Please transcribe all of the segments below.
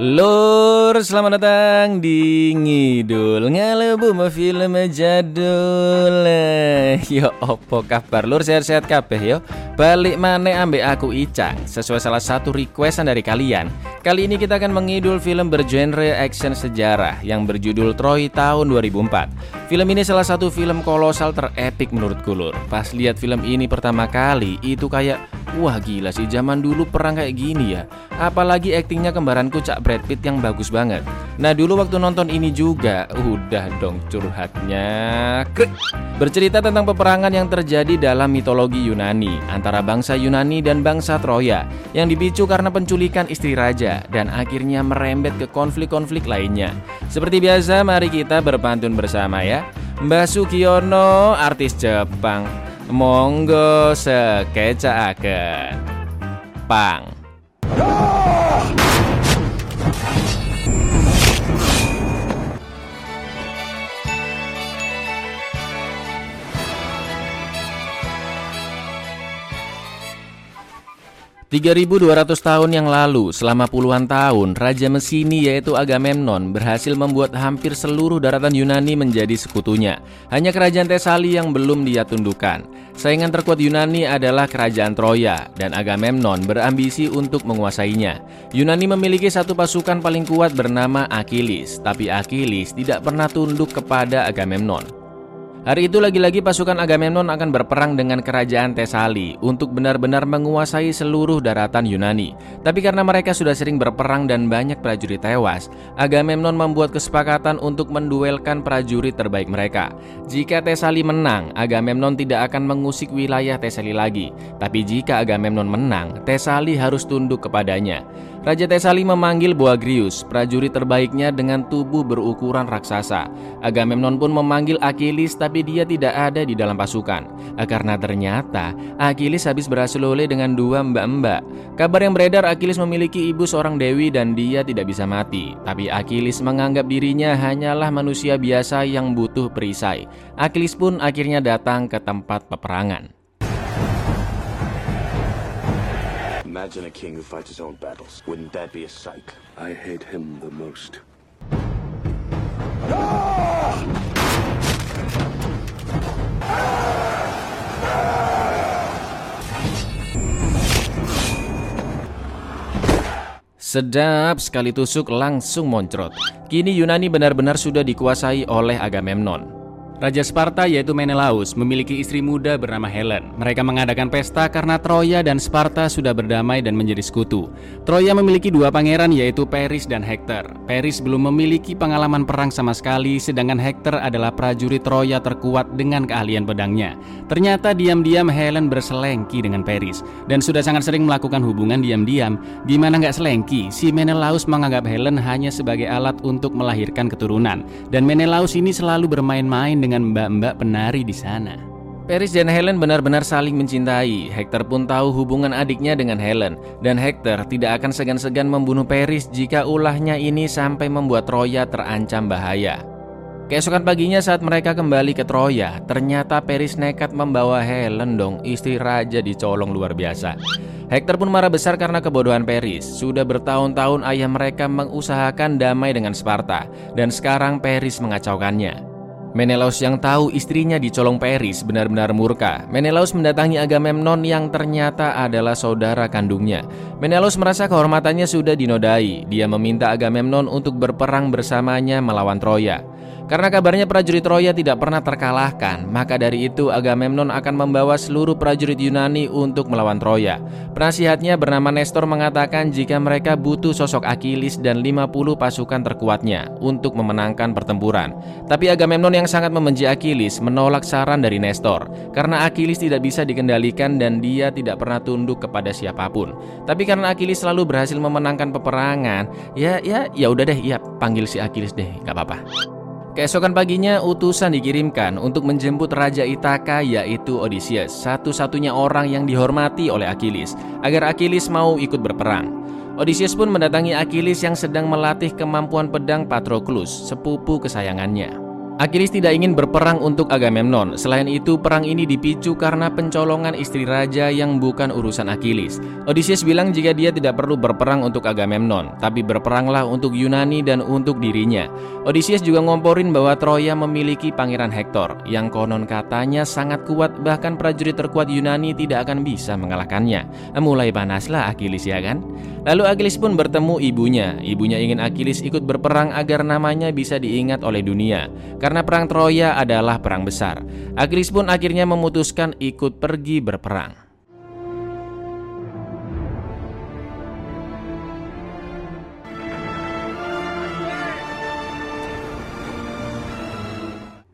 Lur, selamat datang di Ngidul Ngelebu Film Jadul. Yo opo kabar lur, sehat-sehat kabeh yo. Balik maneh ambek aku Icang sesuai salah satu requestan dari kalian. Kali ini kita akan mengidul film bergenre action sejarah yang berjudul Troy tahun 2004. Film ini salah satu film kolosal terepik menurutku lur. Pas lihat film ini pertama kali itu kayak wah gila sih, zaman dulu perang kayak gini ya. Apalagi aktingnya kembaranku Cak Brad Pitt yang bagus banget. Nah dulu waktu nonton ini juga udah dong curhatnya. Bercerita tentang peperangan yang terjadi dalam mitologi Yunani antara bangsa Yunani dan bangsa Troya yang dipicu karena penculikan istri raja dan akhirnya merembet ke konflik-konflik lainnya. Seperti biasa mari kita berpantun bersama ya. Mbah Sugiono artis Jepang, monggo sekecaaken. Pang. ...3.200 tahun yang lalu, selama puluhan tahun, Raja Mesini yaitu Agamemnon berhasil membuat hampir seluruh daratan Yunani menjadi sekutunya. Hanya kerajaan Tesali yang belum dia tundukkan. Saingan terkuat Yunani adalah kerajaan Troya, dan Agamemnon berambisi untuk menguasainya. Yunani memiliki satu pasukan paling kuat bernama Achilles, tapi Achilles tidak pernah tunduk kepada Agamemnon. Hari itu lagi-lagi pasukan Agamemnon akan berperang dengan kerajaan Tesali untuk benar-benar menguasai seluruh daratan Yunani. Tapi karena mereka sudah sering berperang dan banyak prajurit tewas, Agamemnon membuat kesepakatan untuk menduelkan prajurit terbaik mereka. Jika Tesali menang, Agamemnon tidak akan mengusik wilayah Tesali lagi. Tapi jika Agamemnon menang, Tesali harus tunduk kepadanya. Raja Tesali memanggil Boagrius, prajurit terbaiknya dengan tubuh berukuran raksasa. Agamemnon pun memanggil Achilles, tapi dia tidak ada di dalam pasukan. Karena ternyata Achilles habis berhasil oleh dengan dua mbak-mbak. Kabar yang beredar Achilles memiliki ibu seorang dewi dan dia tidak bisa mati. Tapi Achilles menganggap dirinya hanyalah manusia biasa yang butuh perisai. Achilles pun akhirnya datang ke tempat peperangan. Imagine a king who fights his own battles. Wouldn't that be a psych? I hate him the most. Sedap sekali tusuk langsung moncrot. Kini Yunani benar-benar sudah dikuasai oleh Agamemnon. Raja Sparta yaitu Menelaus memiliki istri muda bernama Helen. Mereka mengadakan pesta karena Troya dan Sparta sudah berdamai dan menjadi sekutu. Troya memiliki dua pangeran yaitu Paris dan Hector. Paris belum memiliki pengalaman perang sama sekali, sedangkan Hector adalah prajurit Troya terkuat dengan keahlian pedangnya. Ternyata diam-diam Helen berselengki dengan Paris dan sudah sangat sering melakukan hubungan diam-diam. Gimana nggak selengki? Si Menelaus menganggap Helen hanya sebagai alat untuk melahirkan keturunan dan Menelaus ini selalu bermain-main dengan mbak-mbak penari di sana. Paris dan Helen benar-benar saling mencintai. Hector pun tahu hubungan adiknya dengan Helen, dan Hector tidak akan segan-segan membunuh Paris jika ulahnya ini sampai membuat Troya terancam bahaya. Keesokan paginya saat mereka kembali ke Troya, ternyata Paris nekat membawa Helen dong, istri raja dicolong luar biasa. Hector pun marah besar karena kebodohan Paris. Sudah bertahun-tahun ayah mereka mengusahakan damai dengan Sparta, dan sekarang Paris mengacaukannya. Menelaus yang tahu istrinya dicolong Paris benar-benar murka. Menelaus mendatangi Agamemnon yang ternyata adalah saudara kandungnya. Menelaus merasa kehormatannya sudah dinodai. Dia meminta Agamemnon untuk berperang bersamanya melawan Troya. Karena kabarnya prajurit Troya tidak pernah terkalahkan, maka dari itu Agamemnon akan membawa seluruh prajurit Yunani untuk melawan Troya. Penasihatnya bernama Nestor mengatakan jika mereka butuh sosok Achilles dan 50 pasukan terkuatnya untuk memenangkan pertempuran. Tapi Agamemnon yang sangat membenci Achilles menolak saran dari Nestor karena Achilles tidak bisa dikendalikan dan dia tidak pernah tunduk kepada siapapun. Tapi karena Achilles selalu berhasil memenangkan peperangan, ya udah deh, panggil si Achilles deh, gak apa-apa. Keesokan paginya utusan dikirimkan untuk menjemput Raja Itaka yaitu Odysseus, satu-satunya orang yang dihormati oleh Achilles, agar Achilles mau ikut berperang. Odysseus pun mendatangi Achilles yang sedang melatih kemampuan pedang Patroclus, sepupu kesayangannya. Achilles tidak ingin berperang untuk Agamemnon. Selain itu, perang ini dipicu karena pencolongan istri raja yang bukan urusan Achilles. Odysseus bilang jika dia tidak perlu berperang untuk Agamemnon, tapi berperanglah untuk Yunani dan untuk dirinya. Odysseus juga ngomporin bahwa Troya memiliki pangeran Hector, yang konon katanya sangat kuat, bahkan prajurit terkuat Yunani tidak akan bisa mengalahkannya. Mulai panaslah Achilles, ya kan? Lalu Achilles pun bertemu ibunya. Ibunya ingin Achilles ikut berperang agar namanya bisa diingat oleh dunia, karena perang Troya adalah perang besar. Achilles pun akhirnya memutuskan ikut pergi berperang.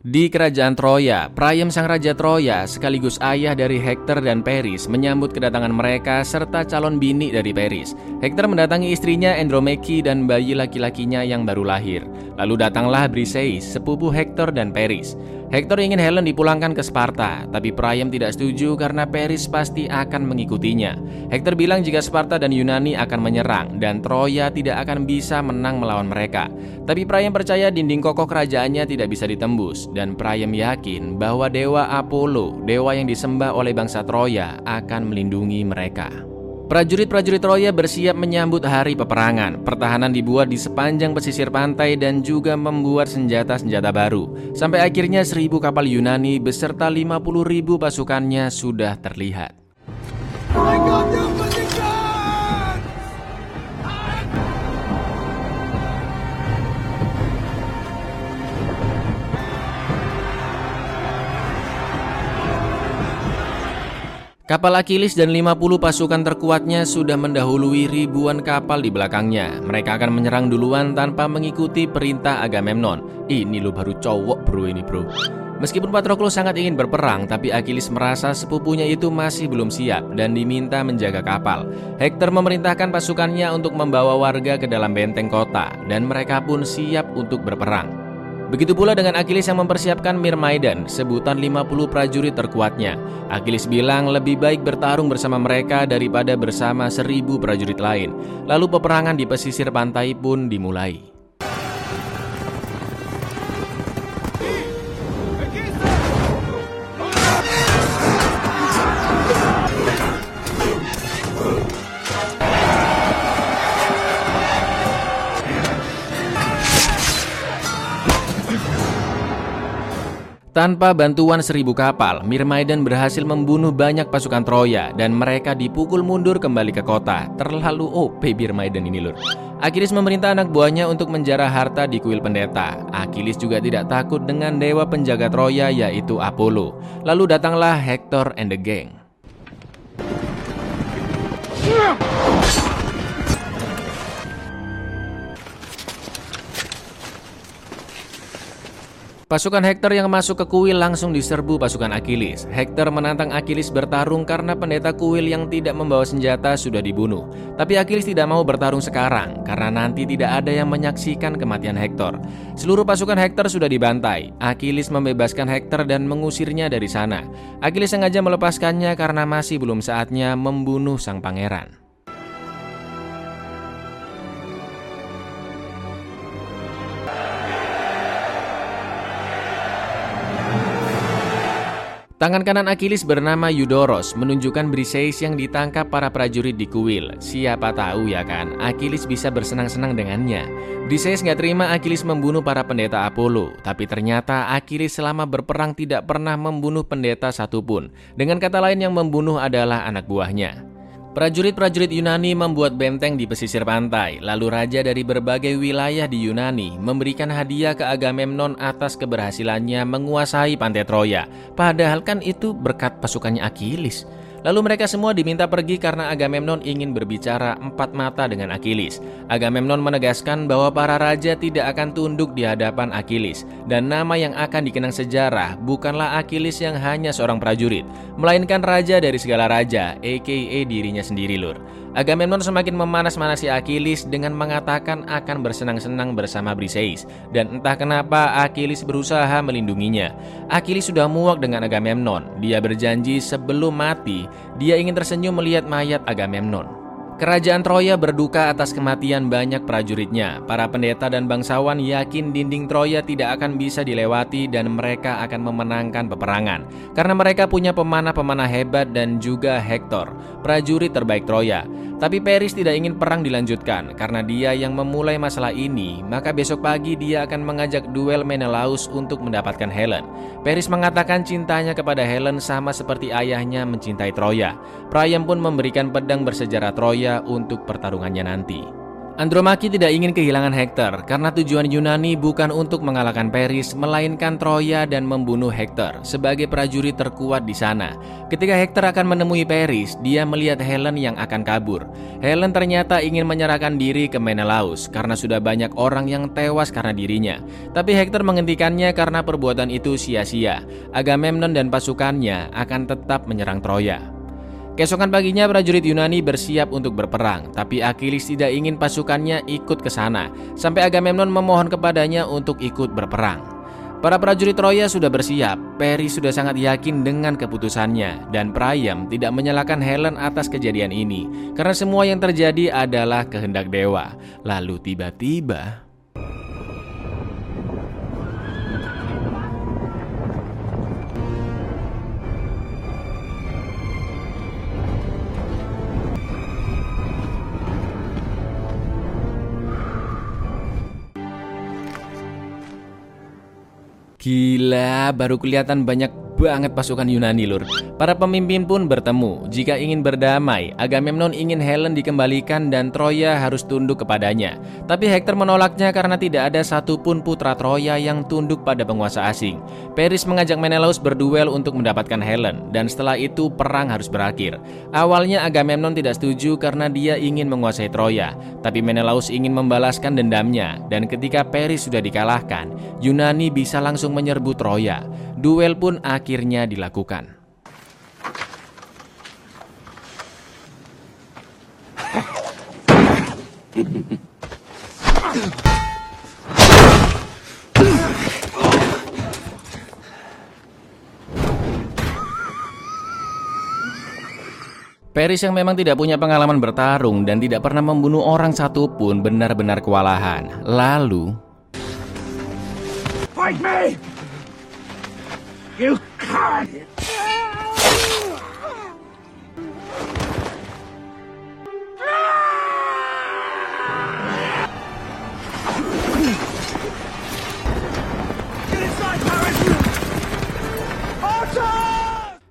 Di kerajaan Troya, Priam sang raja Troya sekaligus ayah dari Hector dan Paris menyambut kedatangan mereka serta calon bini dari Paris. Hector mendatangi istrinya Andromache dan bayi laki-lakinya yang baru lahir. Lalu datanglah Briseis, sepupu Hector dan Paris. Hector ingin Helen dipulangkan ke Sparta, tapi Priam tidak setuju karena Paris pasti akan mengikutinya. Hector bilang jika Sparta dan Yunani akan menyerang dan Troya tidak akan bisa menang melawan mereka. Tapi Priam percaya dinding kokoh kerajaannya tidak bisa ditembus. Dan Priam yakin bahwa dewa Apollo, dewa yang disembah oleh bangsa Troya, akan melindungi mereka. Prajurit-prajurit Troya bersiap menyambut hari peperangan. Pertahanan dibuat di sepanjang pesisir pantai dan juga membuat senjata-senjata baru. Sampai akhirnya 1.000 kapal Yunani beserta 50.000 pasukannya sudah terlihat. Kapal Achilles dan 50 pasukan terkuatnya sudah mendahului ribuan kapal di belakangnya. Mereka akan menyerang duluan tanpa mengikuti perintah Agamemnon. Ini lo baru cowok bro ini bro. Meskipun Patroclus sangat ingin berperang, tapi Achilles merasa sepupunya itu masih belum siap dan diminta menjaga kapal. Hector memerintahkan pasukannya untuk membawa warga ke dalam benteng kota, dan mereka pun siap untuk berperang. Begitu pula dengan Achilles yang mempersiapkan Myrmidon, sebutan 50 prajurit terkuatnya. Achilles bilang lebih baik bertarung bersama mereka daripada bersama 1.000 prajurit lain. Lalu peperangan di pesisir pantai pun dimulai. Tanpa bantuan 1.000 kapal, Myrmidon berhasil membunuh banyak pasukan Troya dan mereka dipukul mundur kembali ke kota. Terlalu OP Myrmidon ini lur. Achilles memerintah anak buahnya untuk menjara harta di kuil pendeta. Achilles juga tidak takut dengan dewa penjaga Troya yaitu Apollo. Lalu datanglah Hector and the gang. Pasukan Hector yang masuk ke kuil langsung diserbu pasukan Achilles. Hector menantang Achilles bertarung karena pendeta kuil yang tidak membawa senjata sudah dibunuh. Tapi Achilles tidak mau bertarung sekarang karena nanti tidak ada yang menyaksikan kematian Hector. Seluruh pasukan Hector sudah dibantai. Achilles membebaskan Hector dan mengusirnya dari sana. Achilles sengaja melepaskannya karena masih belum saatnya membunuh sang pangeran. Tangan kanan Achilles bernama Eudoros menunjukkan Briseis yang ditangkap para prajurit di kuil. Siapa tahu ya kan, Achilles bisa bersenang-senang dengannya. Briseis nggak terima Achilles membunuh para pendeta Apollo, tapi ternyata Achilles selama berperang tidak pernah membunuh pendeta satupun. Dengan kata lain yang membunuh adalah anak buahnya. Prajurit-prajurit Yunani membuat benteng di pesisir pantai, lalu raja dari berbagai wilayah di Yunani memberikan hadiah ke Agamemnon atas keberhasilannya menguasai pantai Troya. Padahal kan itu berkat pasukannya Achilles. Lalu mereka semua diminta pergi karena Agamemnon ingin berbicara empat mata dengan Achilles. Agamemnon menegaskan bahwa para raja tidak akan tunduk di hadapan Achilles, dan nama yang akan dikenang sejarah bukanlah Achilles yang hanya seorang prajurit, melainkan raja dari segala raja, aka dirinya sendiri lur. Agamemnon semakin memanas-manasi Achilles dengan mengatakan akan bersenang-senang bersama Briseis, dan entah kenapa Achilles berusaha melindunginya. Achilles sudah muak dengan Agamemnon. Dia berjanji sebelum mati dia ingin tersenyum melihat mayat Agamemnon. Kerajaan Troya berduka atas kematian banyak prajuritnya. Para pendeta dan bangsawan yakin dinding Troya tidak akan bisa dilewati dan mereka akan memenangkan peperangan karena mereka punya pemanah-pemanah hebat dan juga Hector, prajurit terbaik Troya. Tapi Paris tidak ingin perang dilanjutkan karena dia yang memulai masalah ini. Maka besok pagi dia akan mengajak duel Menelaus untuk mendapatkan Helen. Paris mengatakan cintanya kepada Helen sama seperti ayahnya mencintai Troya. Priam pun memberikan pedang bersejarah Troya untuk pertarungannya nanti. Andromache tidak ingin kehilangan Hector karena tujuan Yunani bukan untuk mengalahkan Paris, melainkan Troya dan membunuh Hector sebagai prajurit terkuat di sana. Ketika Hector akan menemui Paris, dia melihat Helen yang akan kabur. Helen ternyata ingin menyerahkan diri ke Menelaus karena sudah banyak orang yang tewas karena dirinya. Tapi Hector menghentikannya karena perbuatan itu sia-sia. Agamemnon dan pasukannya akan tetap menyerang Troya. Keesokan paginya prajurit Yunani bersiap untuk berperang, tapi Achilles tidak ingin pasukannya ikut ke sana, sampai Agamemnon memohon kepadanya untuk ikut berperang. Para prajurit Troya sudah bersiap, Paris sudah sangat yakin dengan keputusannya, dan Priam tidak menyalahkan Helen atas kejadian ini, karena semua yang terjadi adalah kehendak dewa. Lalu tiba-tiba gila, baru kelihatan banyak banget pasukan Yunani lur. Para pemimpin pun bertemu. Jika ingin berdamai, Agamemnon ingin Helen dikembalikan dan Troya harus tunduk kepadanya. Tapi Hector menolaknya karena tidak ada satupun putra Troya yang tunduk pada penguasa asing. Paris mengajak Menelaus berduel untuk mendapatkan Helen, dan setelah itu perang harus berakhir. Awalnya Agamemnon tidak setuju karena dia ingin menguasai Troya, tapi Menelaus ingin membalaskan dendamnya. Dan ketika Paris sudah dikalahkan, Yunani bisa langsung menyerbu Troya. Duel pun akhirnya dilakukan. Paris yang memang tidak punya pengalaman bertarung dan tidak pernah membunuh orang satupun benar-benar kewalahan. Lalu, fight me! You can't!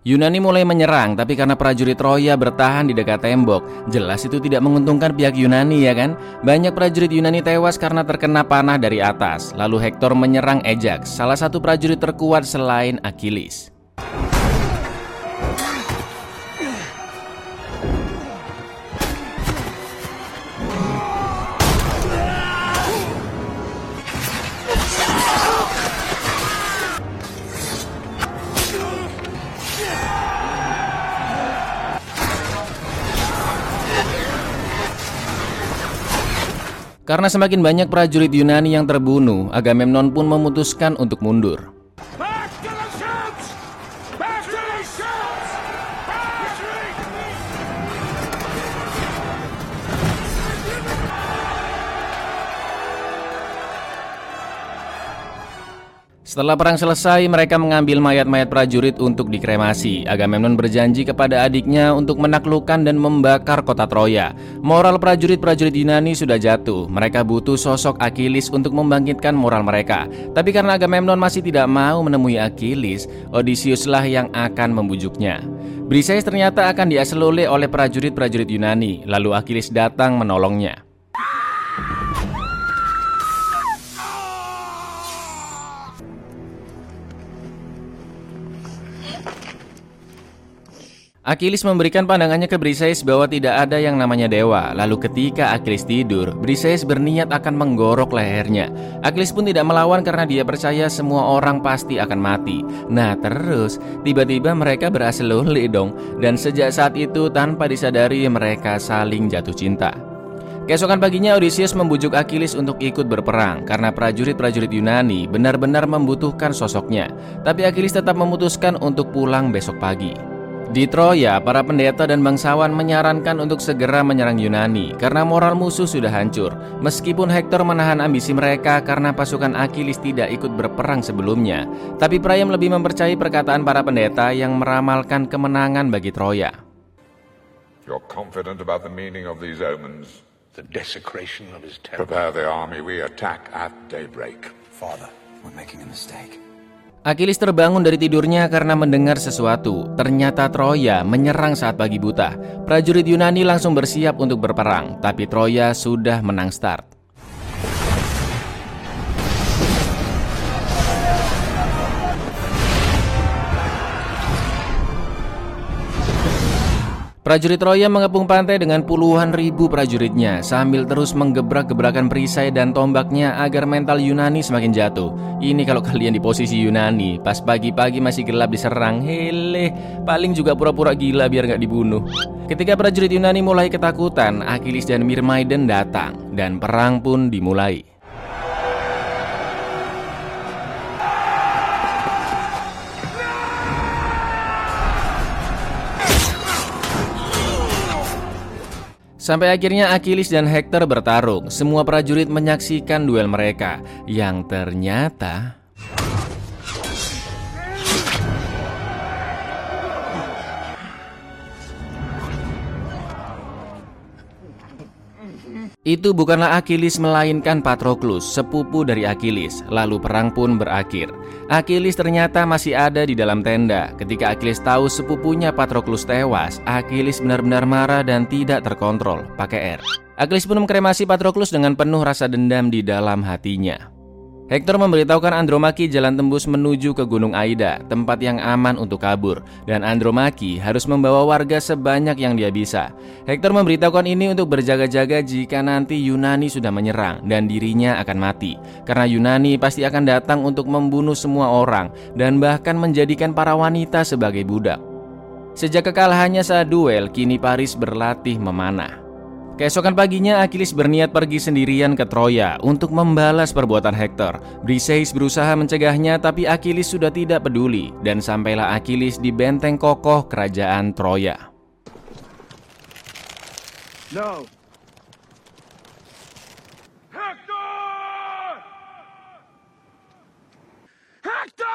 Yunani mulai menyerang, tapi karena prajurit Troya bertahan di dekat tembok, jelas itu tidak menguntungkan pihak Yunani ya kan? Banyak prajurit Yunani tewas karena terkena panah dari atas. Lalu Hector menyerang Ajax, salah satu prajurit terkuat selain Achilles. Karena semakin banyak prajurit Yunani yang terbunuh, Agamemnon pun memutuskan untuk mundur. Setelah perang selesai, mereka mengambil mayat-mayat prajurit untuk dikremasi. Agamemnon berjanji kepada adiknya untuk menaklukkan dan membakar kota Troya. Moral prajurit-prajurit Yunani sudah jatuh. Mereka butuh sosok Achilles untuk membangkitkan moral mereka. Tapi karena Agamemnon masih tidak mau menemui Achilles, Odysseuslah yang akan membujuknya. Briseis ternyata akan diaseloleh oleh prajurit-prajurit Yunani. Lalu Achilles datang menolongnya. Achilles memberikan pandangannya ke Briseis bahwa tidak ada yang namanya dewa. Lalu ketika Achilles tidur, Briseis berniat akan menggorok lehernya. Achilles pun tidak melawan karena dia percaya semua orang pasti akan mati. Nah terus, tiba-tiba mereka berselingkuh dong. Dan sejak saat itu tanpa disadari mereka saling jatuh cinta. Keesokan paginya Odysseus membujuk Achilles untuk ikut berperang karena prajurit-prajurit Yunani benar-benar membutuhkan sosoknya. Tapi Achilles tetap memutuskan untuk pulang besok pagi. Di Troya, para pendeta dan bangsawan menyarankan untuk segera menyerang Yunani karena moral musuh sudah hancur. Meskipun Hector menahan ambisi mereka karena pasukan Achilles tidak ikut berperang sebelumnya, tapi Priam lebih mempercayai perkataan para pendeta yang meramalkan kemenangan bagi Troya. You're confident about the meaning of these omens, the desecration of his temple. Prepare the army, we attack at daybreak. Father, we're making a mistake. Achilles terbangun dari tidurnya karena mendengar sesuatu. Ternyata Troya menyerang saat pagi buta. Prajurit Yunani langsung bersiap untuk berperang, tapi Troya sudah menang start. Prajurit Troya mengepung pantai dengan puluhan ribu prajuritnya sambil terus menggebrak-gebrakan perisai dan tombaknya agar mental Yunani semakin jatuh. Ini kalau kalian di posisi Yunani, pas pagi-pagi masih gelap diserang, heleh, paling juga pura-pura gila biar nggak dibunuh. Ketika prajurit Yunani mulai ketakutan, Achilles dan Myrmidon datang dan perang pun dimulai. Sampai akhirnya Achilles dan Hector bertarung. Semua prajurit menyaksikan duel mereka yang ternyata itu bukanlah Achilles melainkan Patroclus, sepupu dari Achilles. Lalu perang pun berakhir. Achilles ternyata masih ada di dalam tenda. Ketika Achilles tahu sepupunya Patroclus tewas, Achilles benar-benar marah dan tidak terkontrol. Pakai R. Achilles pun mengkremasi Patroclus dengan penuh rasa dendam di dalam hatinya. Hector memberitahukan Andromache jalan tembus menuju ke Gunung Aida, tempat yang aman untuk kabur, dan Andromache harus membawa warga sebanyak yang dia bisa. Hector memberitahukan ini untuk berjaga-jaga jika nanti Yunani sudah menyerang dan dirinya akan mati, karena Yunani pasti akan datang untuk membunuh semua orang dan bahkan menjadikan para wanita sebagai budak. Sejak kekalahannya saat duel, kini Paris berlatih memanah. Keesokan paginya, Achilles berniat pergi sendirian ke Troya untuk membalas perbuatan Hector. Briseis berusaha mencegahnya, tapi Achilles sudah tidak peduli. Dan sampailah Achilles di benteng kokoh kerajaan Troya. No. Hector! Hector!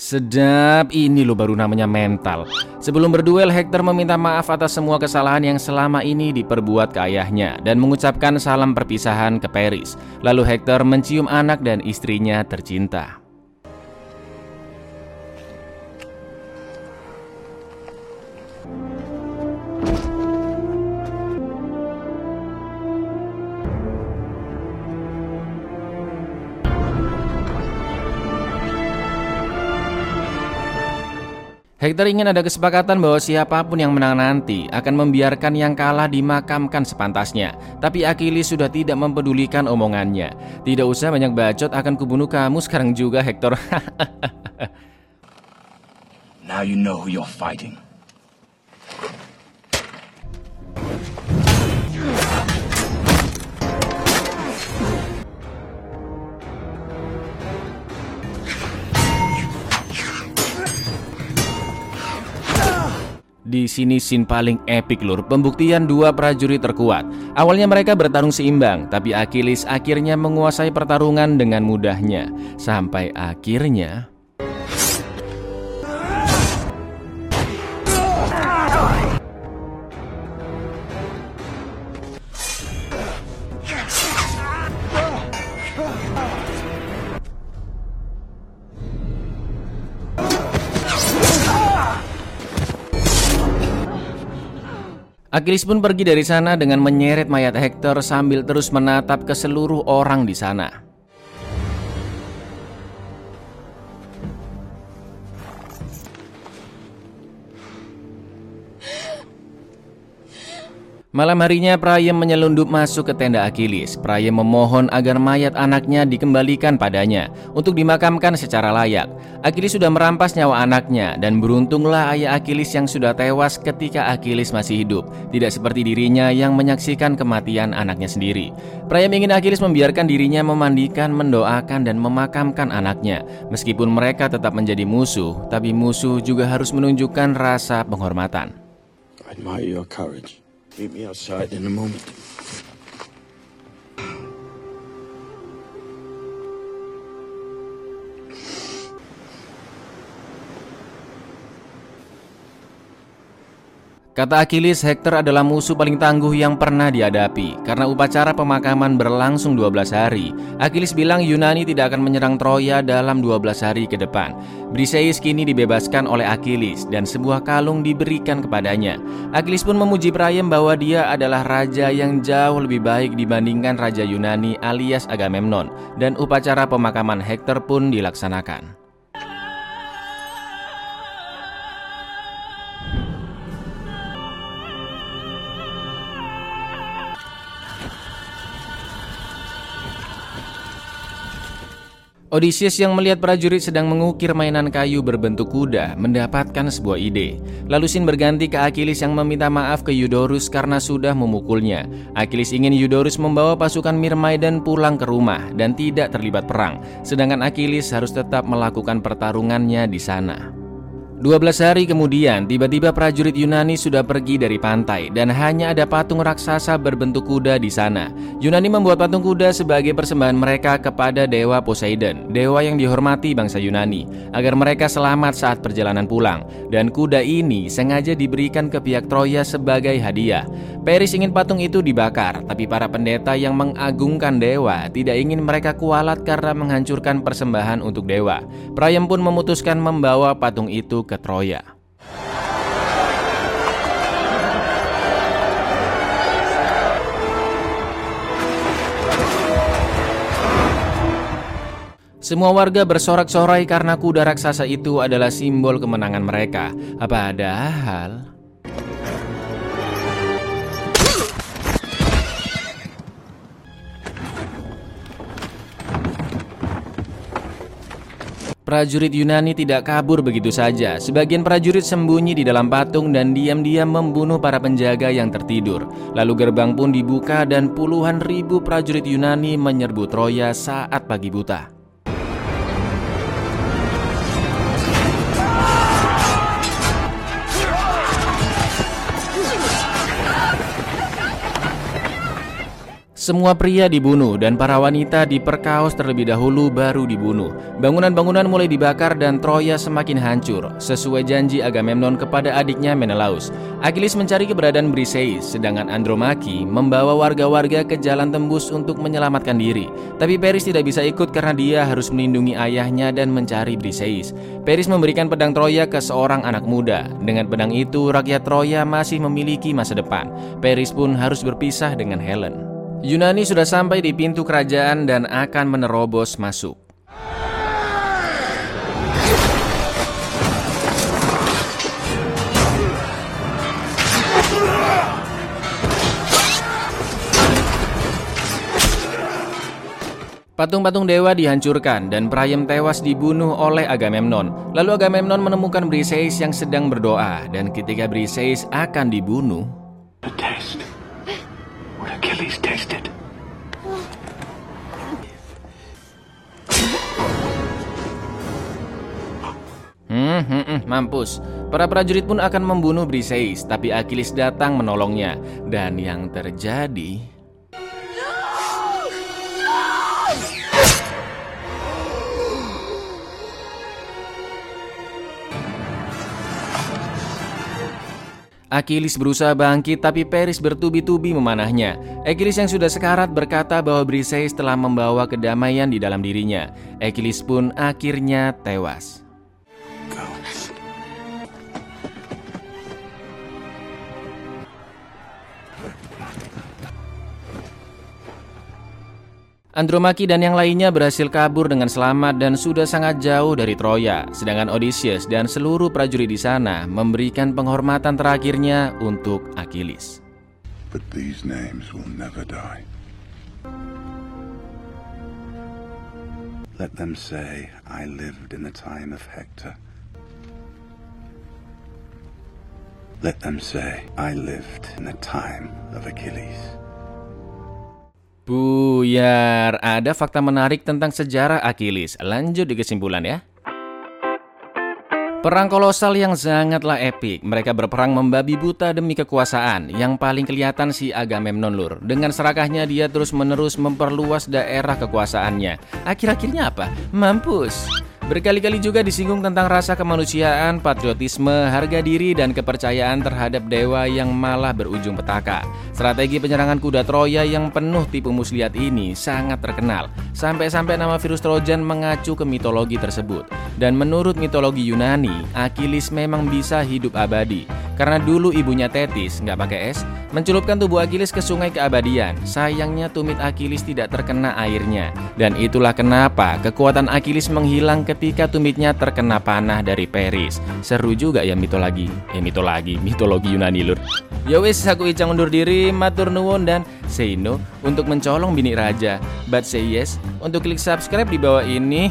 Sedap, ini loh baru namanya mental. Sebelum berduel, Hector meminta maaf atas semua kesalahan yang selama ini diperbuat ke ayahnya dan mengucapkan salam perpisahan ke Paris. Lalu Hector mencium anak dan istrinya tercinta. Hector ingin ada kesepakatan bahwa siapapun yang menang nanti akan membiarkan yang kalah dimakamkan sepantasnya. Tapi Achilles sudah tidak mempedulikan omongannya. Tidak usah banyak bacot, akan kubunuh kamu sekarang juga, Hector. Now you know who you're fighting. Di sini scene paling epic lur, pembuktian dua prajurit terkuat. Awalnya mereka bertarung seimbang, tapi Achilles akhirnya menguasai pertarungan dengan mudahnya. Sampai akhirnya Achilles pun pergi dari sana dengan menyeret mayat Hector sambil terus menatap ke seluruh orang di sana. Malam harinya Priam menyelundup masuk ke tenda Achilles. Priam memohon agar mayat anaknya dikembalikan padanya untuk dimakamkan secara layak. Achilles sudah merampas nyawa anaknya, dan beruntunglah ayah Achilles yang sudah tewas ketika Achilles masih hidup, tidak seperti dirinya yang menyaksikan kematian anaknya sendiri. Priam ingin Achilles membiarkan dirinya memandikan, mendoakan, dan memakamkan anaknya. Meskipun mereka tetap menjadi musuh, tapi musuh juga harus menunjukkan rasa penghormatan. I admire your courage. Meet me outside in a moment. Kata Achilles, Hector adalah musuh paling tangguh yang pernah dihadapi. Karena upacara pemakaman berlangsung 12 hari, Achilles bilang Yunani tidak akan menyerang Troya dalam 12 hari ke depan. Briseis kini dibebaskan oleh Achilles, dan sebuah kalung diberikan kepadanya. Achilles pun memuji Priam bahwa dia adalah raja yang jauh lebih baik dibandingkan raja Yunani alias Agamemnon. Dan upacara pemakaman Hector pun dilaksanakan. Odysseus yang melihat prajurit sedang mengukir mainan kayu berbentuk kuda mendapatkan sebuah ide. Lalu scene berganti ke Achilles yang meminta maaf ke Eudoros karena sudah memukulnya. Achilles ingin Eudoros membawa pasukan Myrmidon pulang ke rumah dan tidak terlibat perang, sedangkan Achilles harus tetap melakukan pertarungannya di sana. 12 hari kemudian, tiba-tiba prajurit Yunani sudah pergi dari pantai dan hanya ada patung raksasa berbentuk kuda di sana. Yunani membuat patung kuda sebagai persembahan mereka kepada dewa Poseidon, dewa yang dihormati bangsa Yunani, agar mereka selamat saat perjalanan pulang. Dan kuda ini sengaja diberikan ke pihak Troya sebagai hadiah. Paris ingin patung itu dibakar, tapi para pendeta yang mengagungkan dewa tidak ingin mereka kualat karena menghancurkan persembahan untuk dewa. Priam pun memutuskan membawa patung itu ke Troya. Semua warga bersorak-sorai karena kuda raksasa itu adalah simbol kemenangan mereka. Apa ada hal? Prajurit Yunani tidak kabur begitu saja. Sebagian prajurit sembunyi di dalam patung dan diam-diam membunuh para penjaga yang tertidur. Lalu gerbang pun dibuka dan puluhan ribu prajurit Yunani menyerbu Troya saat pagi buta. Semua pria dibunuh dan para wanita diperkaos terlebih dahulu baru dibunuh. Bangunan-bangunan mulai dibakar dan Troya semakin hancur sesuai janji Agamemnon kepada adiknya Menelaus. Achilles mencari keberadaan Briseis, sedangkan Andromache membawa warga-warga ke jalan tembus untuk menyelamatkan diri. Tapi Paris tidak bisa ikut karena dia harus melindungi ayahnya dan mencari Briseis. Paris memberikan pedang Troya ke seorang anak muda. Dengan pedang itu, rakyat Troya masih memiliki masa depan. Paris pun harus berpisah dengan Helen. Yunani sudah sampai di pintu kerajaan dan akan menerobos masuk. Patung-patung dewa dihancurkan dan Priam tewas dibunuh oleh Agamemnon. Lalu Agamemnon menemukan Briseis yang sedang berdoa, dan ketika Briseis akan dibunuh, Achilles tasted. Mampus. Para prajurit pun akan membunuh Briseis, tapi Achilles datang menolongnya. Dan yang terjadi, Achilles berusaha bangkit, tapi Paris bertubi-tubi memanahnya. Achilles yang sudah sekarat berkata bahwa Briseis telah membawa kedamaian di dalam dirinya. Achilles pun akhirnya tewas. Andromache dan yang lainnya berhasil kabur dengan selamat dan sudah sangat jauh dari Troya, sedangkan Odysseus dan seluruh prajurit di sana memberikan penghormatan terakhirnya untuk Achilles. But these names will never die. Let them say, I lived in the time of Hector. Let them say, I lived in the time of Achilles. Buyar, ada fakta menarik tentang sejarah Achilles. Lanjut di kesimpulan ya. Perang kolosal yang sangatlah epik. Mereka berperang membabi buta demi kekuasaan. Yang paling kelihatan si Agamemnon lur. Dengan serakahnya dia terus-menerus memperluas daerah kekuasaannya. Akhir-akhirnya apa? Mampus. Berkali-kali juga disinggung tentang rasa kemanusiaan, patriotisme, harga diri, dan kepercayaan terhadap dewa yang malah berujung petaka. Strategi penyerangan kuda Troya yang penuh tipu muslihat ini sangat terkenal. Sampai-sampai nama virus Trojan mengacu ke mitologi tersebut. Dan menurut mitologi Yunani, Achilles memang bisa hidup abadi. Karena dulu ibunya Thetis, nggak pakai es, mencelupkan tubuh Achilles ke sungai keabadian. Sayangnya tumit Achilles tidak terkena airnya. Dan itulah kenapa kekuatan Achilles menghilang ketika tumitnya terkena panah dari Paris. Seru juga ya mitologi Yunani lur. Yowis, aku Icang undur diri, matur nuwun dan say no untuk mencolong bini raja. But say yes untuk klik subscribe di bawah ini.